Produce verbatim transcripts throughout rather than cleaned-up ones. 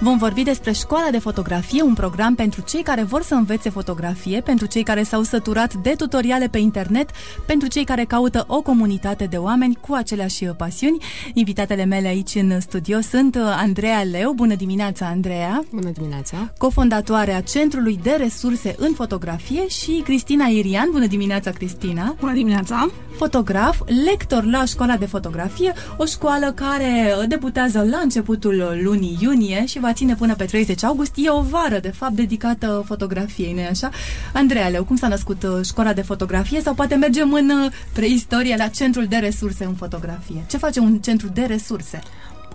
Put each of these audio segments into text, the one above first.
Vom vorbi despre Școala de Fotografie, un program pentru cei care vor să învețe fotografie, pentru cei care s-au săturat de tutoriale pe internet, pentru cei care caută o comunitate de oameni cu aceleași pasiuni. Invitatele mele aici în studio sunt Andreea Leu. Bună dimineața, Andreea! Bună dimineața! Cofondatoarea Centrului de Resurse în Fotografie, și Cristina Irian. Bună dimineața, Cristina! Bună dimineața! Fotograf, lector la Școala de Fotografie, o școală care debutează la începutul lunii iunie și va ține până pe treizeci august. E o vară, de fapt, dedicată fotografiei, nu-i așa? Andreea Leu, cum s-a născut Școala de Fotografie? Sau poate mergem în preistorie, la Centrul de Resurse în Fotografie. Ce face un centru de resurse?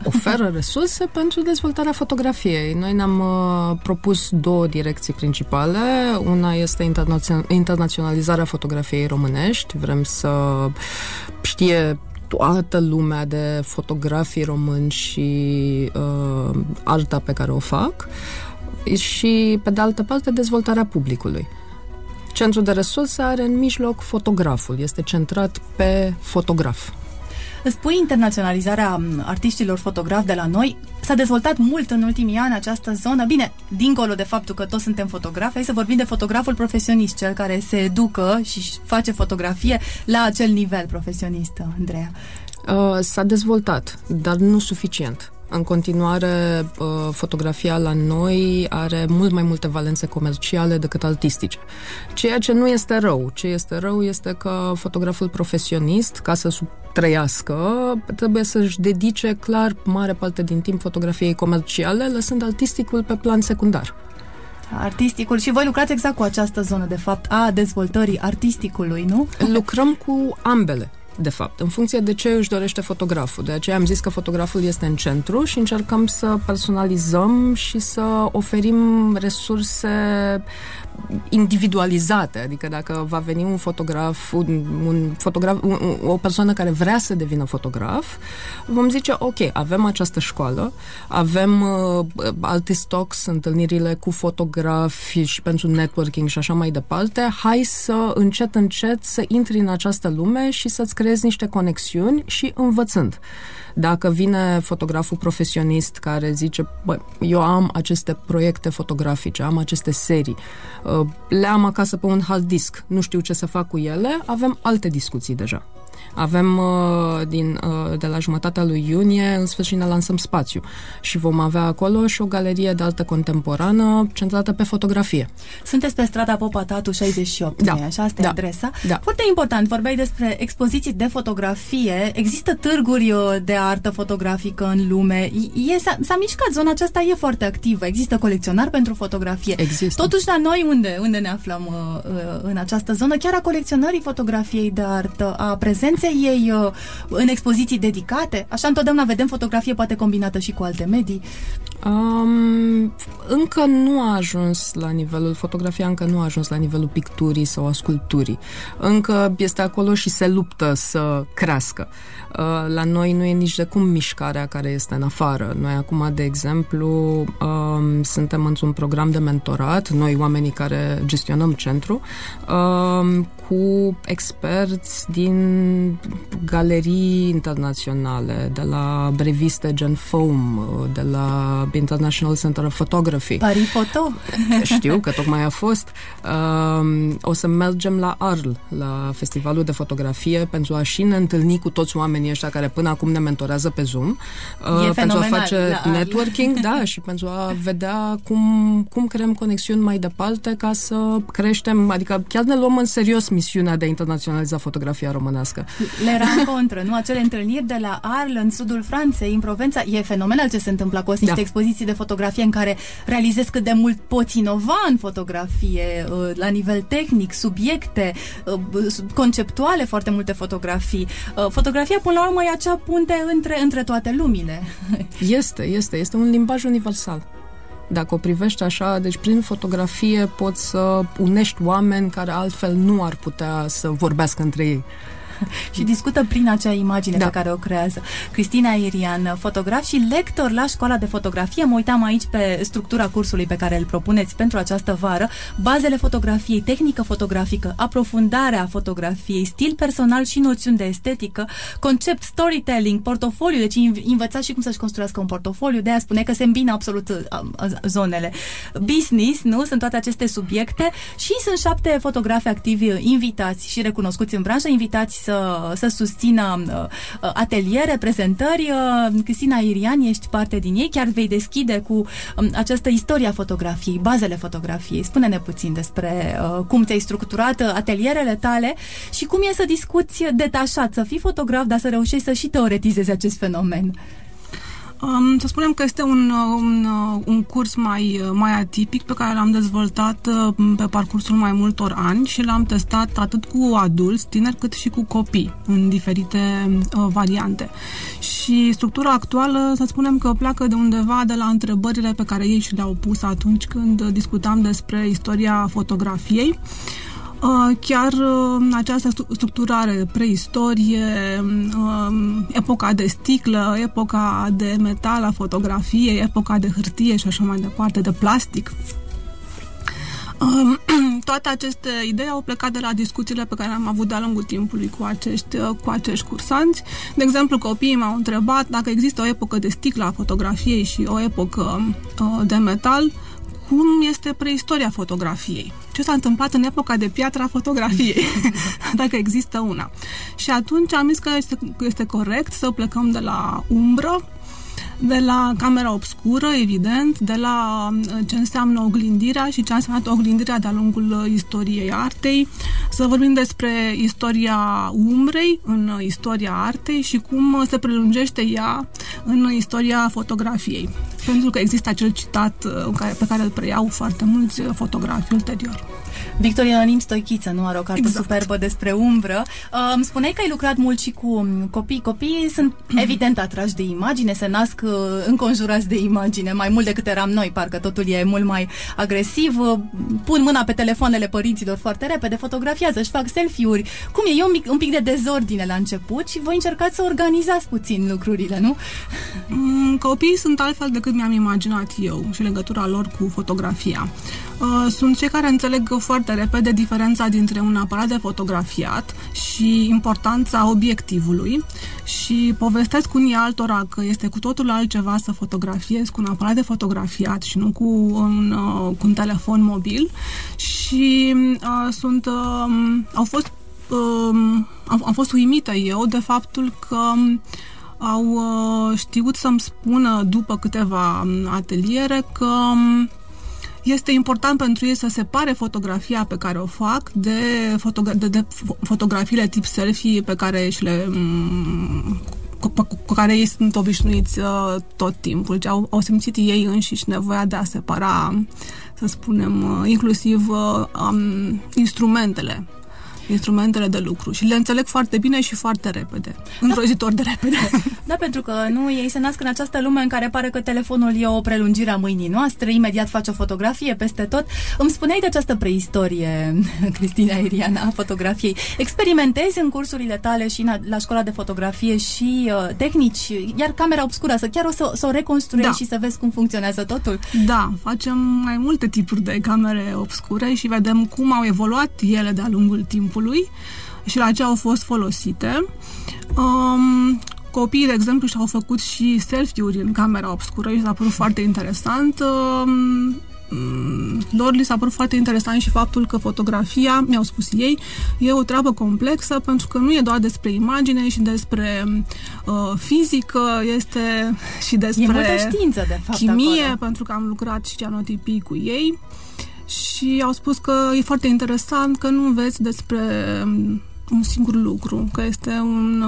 Oferă resurse pentru dezvoltarea fotografiei. Noi ne-am uh, propus două direcții principale. Una este internațio- internaționalizarea fotografiei românești. Vrem să știe toată lumea de fotografii români și uh, arta pe care o fac. Și, pe de altă parte, dezvoltarea publicului. Centrul de resurse are în mijloc fotograful. Este centrat pe fotograf. Îți spui internaționalizarea artiștilor fotografi de la noi. S-a dezvoltat mult în ultimii ani această zonă. Bine, dincolo de faptul că toți suntem fotografi, hai să vorbim de fotograful profesionist, cel care se educă și face fotografie la acel nivel profesionist, Andreea. Uh, s-a dezvoltat, dar nu suficient. În continuare, fotografia la noi are mult mai multe valențe comerciale decât artistice. Ceea ce nu este rău. Ce este rău este că fotograful profesionist, ca să trăiască, trebuie să-și dedice clar mare parte din timp fotografiei comerciale, lăsând artisticul pe plan secundar. Artisticul. Și voi lucrați exact cu această zonă, de fapt, a dezvoltării artisticului, nu? Lucrăm cu ambele, de fapt, în funcție de ce își dorește fotograful. De aceea am zis că fotograful este în centru și încercăm să personalizăm și să oferim resurse individualizate. Adică dacă va veni un fotograf, un, un fotograf un, o persoană care vrea să devină fotograf, vom zice, ok, avem această școală, avem uh, Artist Talks, întâlnirile cu fotografi și pentru networking și așa mai departe. Hai să încet, încet să intri în această lume și să-ți creezi niște conexiuni și învățând. Dacă vine fotograful profesionist care zice, bă, eu am aceste proiecte fotografice, am aceste serii, le am acasă pe un hard disk, nu știu ce să fac cu ele, avem alte discuții deja. Avem din, de la jumătatea lui iunie, în sfârșit ne lansăm spațiu și vom avea acolo și o galerie de artă contemporană centrată pe fotografie. Sunteți pe strada Popa Tatu șaizeci și opt, da, așa? Asta da, e adresa. Da. Foarte important, vorbeai despre expoziții de fotografie. Există târguri de artă fotografică în lume. E, s-a, s-a mișcat, zona aceasta e foarte activă. Există colecționari pentru fotografie. Există. Totuși, la noi unde, unde ne aflăm în această zonă? Chiar a colecționării fotografiei de artă, a prezenței ei în expoziții dedicate? Așa întotdeauna vedem fotografie poate combinată și cu alte medii. Um, încă nu a ajuns la nivelul fotografia, încă nu a ajuns la nivelul picturii sau a sculpturii. Încă este acolo și se luptă să crească. Uh, la noi nu e nici de cum mișcarea care este în afară. Noi acum, de exemplu, um, suntem într-un program de mentorat, noi oamenii care gestionăm centru, um, cu experți din galerii internaționale, de la reviste gen Foam, de la International Center of Photography. Paris Photo. Știu că tocmai a fost. Uh, o să mergem la Arles, la festivalul de fotografie, pentru a și ne întâlni cu toți oamenii ăștia care până acum ne mentorează pe Zoom. Uh, pentru a face networking, da, și pentru a vedea cum, cum creăm conexiuni mai departe ca să creștem, adică chiar ne luăm în serios misiunea de a internaționaliza fotografia românească. Le rencontre, nu? Acele întâlniri de la Arles, în sudul Franței, în Provența. E fenomenal ce se întâmplă acolo. Sunt niște expoziții de fotografie în care realizezi cât de mult poți inova în fotografie, la nivel tehnic, subiecte, conceptuale, foarte multe fotografii. Fotografia, până la urmă, e acea punte între, între toate lumile. Este, este, este un limbaj universal. Dacă o privești așa, deci prin fotografie poți să unești oameni care altfel nu ar putea să vorbească între ei. și discută prin acea imagine da. Pe care o creează. Cristina Irian, fotograf și lector la Școala de Fotografie. Mă uitam aici pe structura cursului pe care îl propuneți pentru această vară. Bazele fotografiei, tehnică fotografică, aprofundarea fotografiei, stil personal și noțiuni de estetică, concept, storytelling, portofoliu. Deci învățați și cum să-și construiască un portofoliu. De-aia spune că se îmbină absolut zonele. Business, nu? Sunt toate aceste subiecte și sunt șapte fotografi activi invitați și recunoscuți în branșă, invitați să, să susțină ateliere, prezentări. Cristina Irian, ești parte din ei, chiar vei deschide cu această istoria fotografiei, bazele fotografiei. Spune-ne puțin despre cum ți-ai structurat atelierele tale și cum e să discuți detașat, să fii fotograf, dar să reușești să și teoretizezi acest fenomen. Um, să spunem că este un, un, un curs mai, mai atipic pe care l-am dezvoltat pe parcursul mai multor ani și l-am testat atât cu adulți, tineri, cât și cu copii în diferite uh, variante. Și structura actuală, să spunem că pleacă de undeva de la întrebările pe care ei și le-au pus atunci când discutam despre istoria fotografiei. Chiar această structurare, preistorie, epoca de sticlă, epoca de metal a fotografiei, epoca de hârtie și așa mai departe, de plastic. Toate aceste idei au plecat de la discuțiile pe care le-am avut de-a lungul timpului cu acești, cu acești cursanți. De exemplu, copiii m-au întrebat dacă există o epocă de sticlă a fotografiei și o epocă de metal, cum este preistoria fotografiei? Ce s-a întâmplat în epoca de piatra fotografiei, dacă există una? Și atunci am zis că este, este corect să plecăm de la umbră, de la camera obscură, evident, de la ce înseamnă oglindirea și ce a însemnat oglindirea de-a lungul istoriei artei, să vorbim despre istoria umbrei în istoria artei și cum se prelungește ea în istoria fotografiei. Pentru că există acel citat pe care îl preiau foarte mulți fotografi ulterior. Victoria Anim Stoichiță, nu, are o carte exact. Superbă despre umbră. Îmi spuneai că ai lucrat mult și cu copii. Copiii sunt evident atrași de imagine, se nasc înconjurați de imagine, mai mult decât eram noi, parcă totul e mult mai agresiv. Pun mâna pe telefoanele părinților foarte repede, fotografiază, își fac selfie-uri. Cum e? E un, un pic de dezordine la început și voi încercați să organizați puțin lucrurile, nu? Copiii sunt altfel decât mi-am imaginat eu și legătura lor cu fotografia. Sunt cei care înțeleg foarte repede diferența dintre un aparat de fotografiat și importanța obiectivului și povestesc unii altora că este cu totul altceva să fotografiez cu un aparat de fotografiat și nu cu un, cu un telefon mobil și uh, sunt, uh, au fost, uh, am, am fost uimită eu de faptul că au uh, știut să-mi spună după câteva ateliere că este important pentru ei să separe fotografia pe care o fac de, fotogra de, de fotografiile tip selfie pe care și le, cu, cu care ei sunt obișnuiți uh, tot timpul. Deci au, au simțit ei înșiși nevoia de a separa, să spunem, inclusiv uh, um, instrumentele. instrumentele de lucru și le înțeleg foarte bine și foarte repede. Îngrozitor de repede. Da, pentru că nu, ei se nasc în această lume în care pare că telefonul e o prelungire a mâinii noastre, imediat faci o fotografie peste tot. Îmi spuneai de această preistorie, Cristina Irian, a fotografiei. Experimentezi în cursurile tale și la Școala de Fotografie și uh, tehnici, iar camera obscură, să chiar o să, să o reconstruiești da. Și să vezi cum funcționează totul. Da, facem mai multe tipuri de camere obscure și vedem cum au evoluat ele de-a lungul timpului și la ce au fost folosite. Um, copiii, de exemplu, și-au făcut și selfie-uri în camera obscură și s-a părut foarte interesant. Um, lor li s-a părut foarte interesant și faptul că fotografia, mi-au spus ei, e o treabă complexă pentru că nu e doar despre imagine și despre uh, fizică, este și despre e multă știință, de fapt, chimie, acolo. Pentru că am lucrat și cianotipii cu ei. Și au spus că e foarte interesant că nu înveți despre un singur lucru, că este un...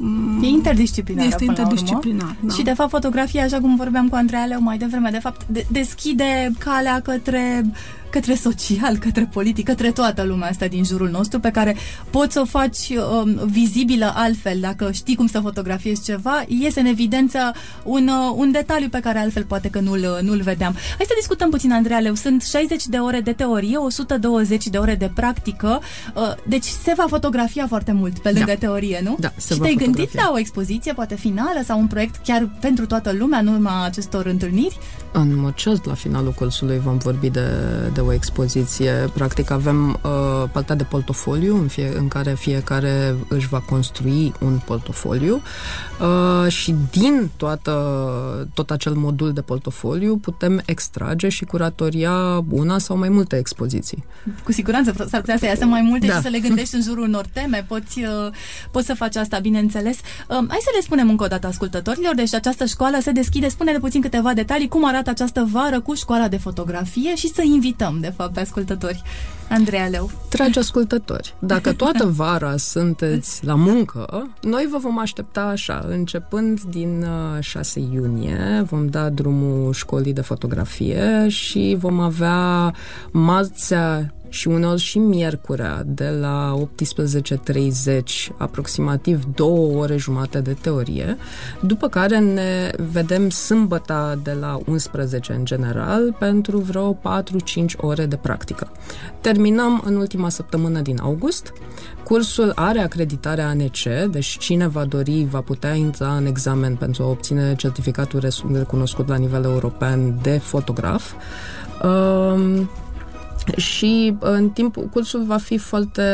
Uh, e interdisciplinar. Este interdisciplinar, da. Și, de fapt, fotografia, așa cum vorbeam cu Andreea Leu mai devreme, de fapt, de deschide calea către către social, către politic, către toată lumea asta din jurul nostru, pe care poți să o faci um, vizibilă altfel. Dacă știi cum să fotografiezi ceva, iese în evidență un, uh, un detaliu pe care altfel poate că nu-l, uh, nu-l vedeam. Hai să discutăm puțin, Andreea Leu. Sunt șaizeci de ore de teorie, o sută douăzeci de ore de practică, uh, deci se va fotografia foarte mult pe lângă da. teorie, nu? Da, se și te-ai gândit la o expoziție, poate finală, sau un proiect chiar pentru toată lumea în urma acestor întâlniri? În mod cert, la finalul cursului vom vorbi de, de o expoziție. Practic avem uh, partea de portofoliu în, fie, în care fiecare își va construi un portofoliu uh, și din toată, tot acel modul de portofoliu putem extrage și curatoria una sau mai multe expoziții. Cu siguranță s-ar putea să iasă mai multe da. și să le gândești în jurul unor teme. Poți, uh, poți să faci asta, bineînțeles. Uh, hai să le spunem încă o dată ascultătorilor. Deci această școală se deschide. Spune-le puțin câteva detalii. Cum arată această vară cu școala de fotografie și să invităm, de fapt, pe ascultători. Andreea Leu. Dragi ascultători, dacă toată vara sunteți la muncă, noi vă vom aștepta așa, începând din șase iunie, vom da drumul școlii de fotografie și vom avea marțea și uneori și miercurea de la optsprezece și treizeci aproximativ două ore jumate de teorie, după care ne vedem sâmbăta de la unsprezece în general pentru vreo patru-cinci ore de practică. Terminăm în ultima săptămână din august. Cursul are acreditarea A N C, deci cine va dori va putea intra în examen pentru a obține certificatul recunoscut la nivel european de fotograf. Um, Și în timpul cursul va fi foarte,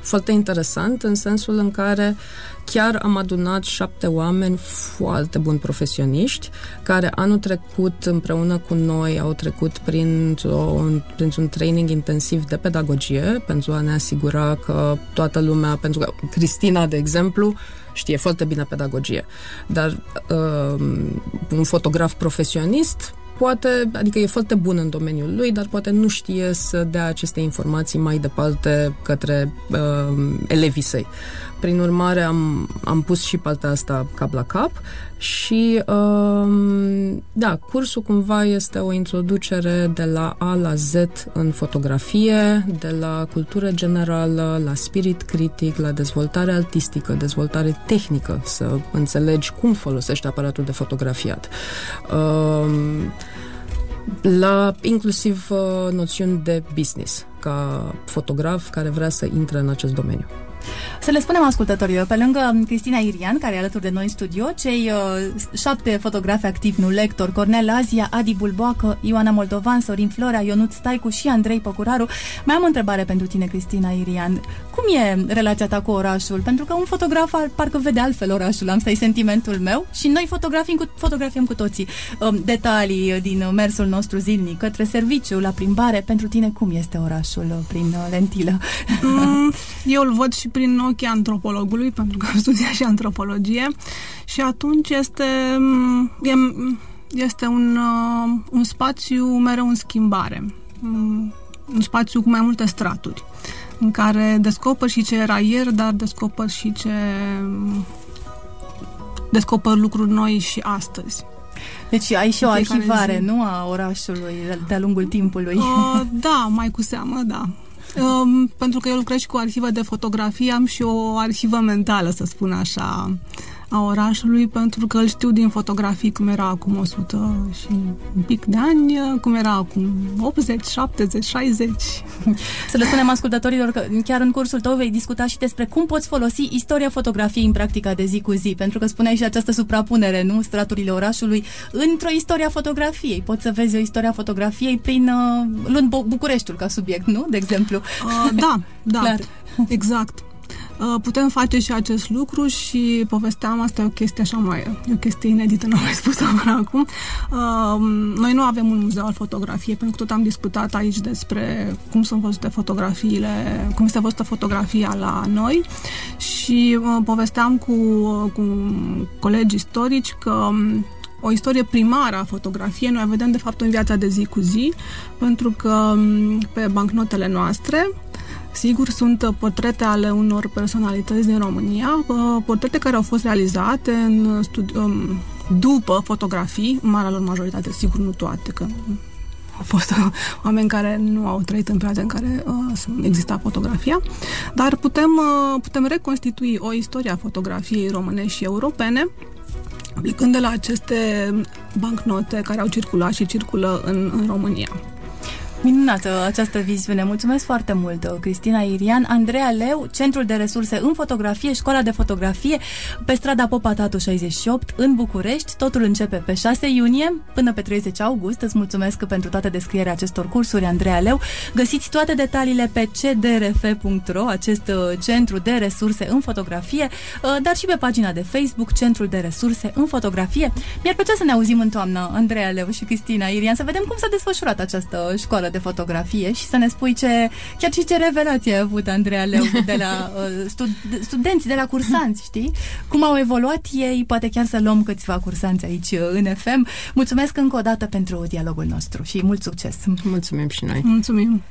foarte interesant, în sensul în care chiar am adunat șapte oameni foarte buni profesioniști, care anul trecut împreună cu noi au trecut printr-un, printr-un training intensiv de pedagogie, pentru a ne asigura că toată lumea, pentru că Cristina, de exemplu, știe foarte bine pedagogie, dar um, un fotograf profesionist poate, adică e foarte bun în domeniul lui, dar poate nu știe să dea aceste informații mai departe către uh, elevii săi. Prin urmare, am, am pus și partea asta cap la cap și uh, da, cursul cumva este o introducere de la A la Z în fotografie, de la cultură generală, la spirit critic, la dezvoltare artistică, dezvoltare tehnică, să înțelegi cum folosești aparatul de fotografiat. Uh, la inclusiv uh, noțiuni de business, ca fotograf care vrea să intre în acest domeniu. Să le spunem ascultătorilor, pe lângă Cristina Irian, care e alături de noi în studio, cei uh, șapte fotografi activi, nu lector, Cornelia Azia, Adi Bulboacă, Ioana Moldovan, Sorin Florea, Ionuț Staicu și Andrei Păcuraru. Mai am o întrebare pentru tine, Cristina Irian. Cum e relația ta cu orașul? Pentru că un fotograf parcă vede altfel orașul, am stai sentimentul meu, și noi fotografim cu, fotografiem cu toții uh, detalii din mersul nostru zilnic, către serviciu, la plimbare. Pentru tine cum este orașul uh, prin uh, lentilă? Mm, eu îl văd și prin ochii antropologului, pentru că am studiat și antropologie, și atunci este, este un, un spațiu mereu în schimbare, un spațiu cu mai multe straturi, în care descoperi și ce era ieri, dar descoperi și ce descoperi lucruri noi și astăzi. Deci ai și o arhivare, nu, a orașului de-a lungul timpului? Uh, da, mai cu seamă, da. Um, pentru că eu lucrez și cu o arhivă de fotografie, am și o arhivă mentală, să spun așa, a orașului, pentru că îl știu din fotografii cum era acum o sută și un pic de ani, cum era acum optzeci, șaptezeci, șaizeci. Să le spunem ascultătorilor că chiar în cursul tău vei discuta și despre cum poți folosi istoria fotografiei în practica de zi cu zi, pentru că spuneai și această suprapunere, nu? Straturile orașului într-o istoria fotografiei. Poți să vezi o istoria fotografiei prin uh, luând Bucureștiul ca subiect, nu? De exemplu. Uh, da, da, clar. Exact. Putem face și acest lucru și povesteam, asta e o chestie așa mai, e o chestie inedită, n-am mai spus-o până acum. Noi nu avem un muzeu al fotografiei, pentru că tot am discutat aici despre cum sunt văzute fotografiile, cum este văzută fotografia la noi, și povesteam cu, cu colegi istorici că o istorie primară a fotografiei noi vedem de fapt în viața de zi cu zi, pentru că pe bancnotele noastre, sigur, sunt portrete ale unor personalități din România, portrete care au fost realizate în studi- după fotografii, în marea lor majoritate, sigur, nu toate, că au fost uh, oameni care nu au trăit în perioada în care uh, exista fotografia, dar putem, uh, putem reconstitui o istorie a fotografiei românești și europene, plecând de la aceste bancnote care au circulat și circulă în, în România. Minunată această viziune. Mulțumesc foarte mult, Cristina Irian. Andreea Leu, Centrul de Resurse în Fotografie, Școala de Fotografie, pe strada Popa Tatu șaizeci și opt, în București. Totul începe pe șase iunie până pe treizeci august. Îți mulțumesc pentru toată descrierea acestor cursuri, Andreea Leu. Găsiți toate detaliile pe c d r f punct r o, acest Centru de Resurse în Fotografie, dar și pe pagina de Facebook, Centrul de Resurse în Fotografie. Mi-ar plăcea să ne auzim în toamnă, Andreea Leu și Cristina Irian, să vedem cum s-a desfășurat această școală de fotografie și să ne spui ce, chiar și ce revelație ai avut, Andreea Leu, de la stud, studenți, de la cursanți, știi? Cum au evoluat ei, poate chiar să luăm câțiva cursanți aici în F M. Mulțumesc încă o dată pentru dialogul nostru și mult succes! Mulțumim și noi! Mulțumim!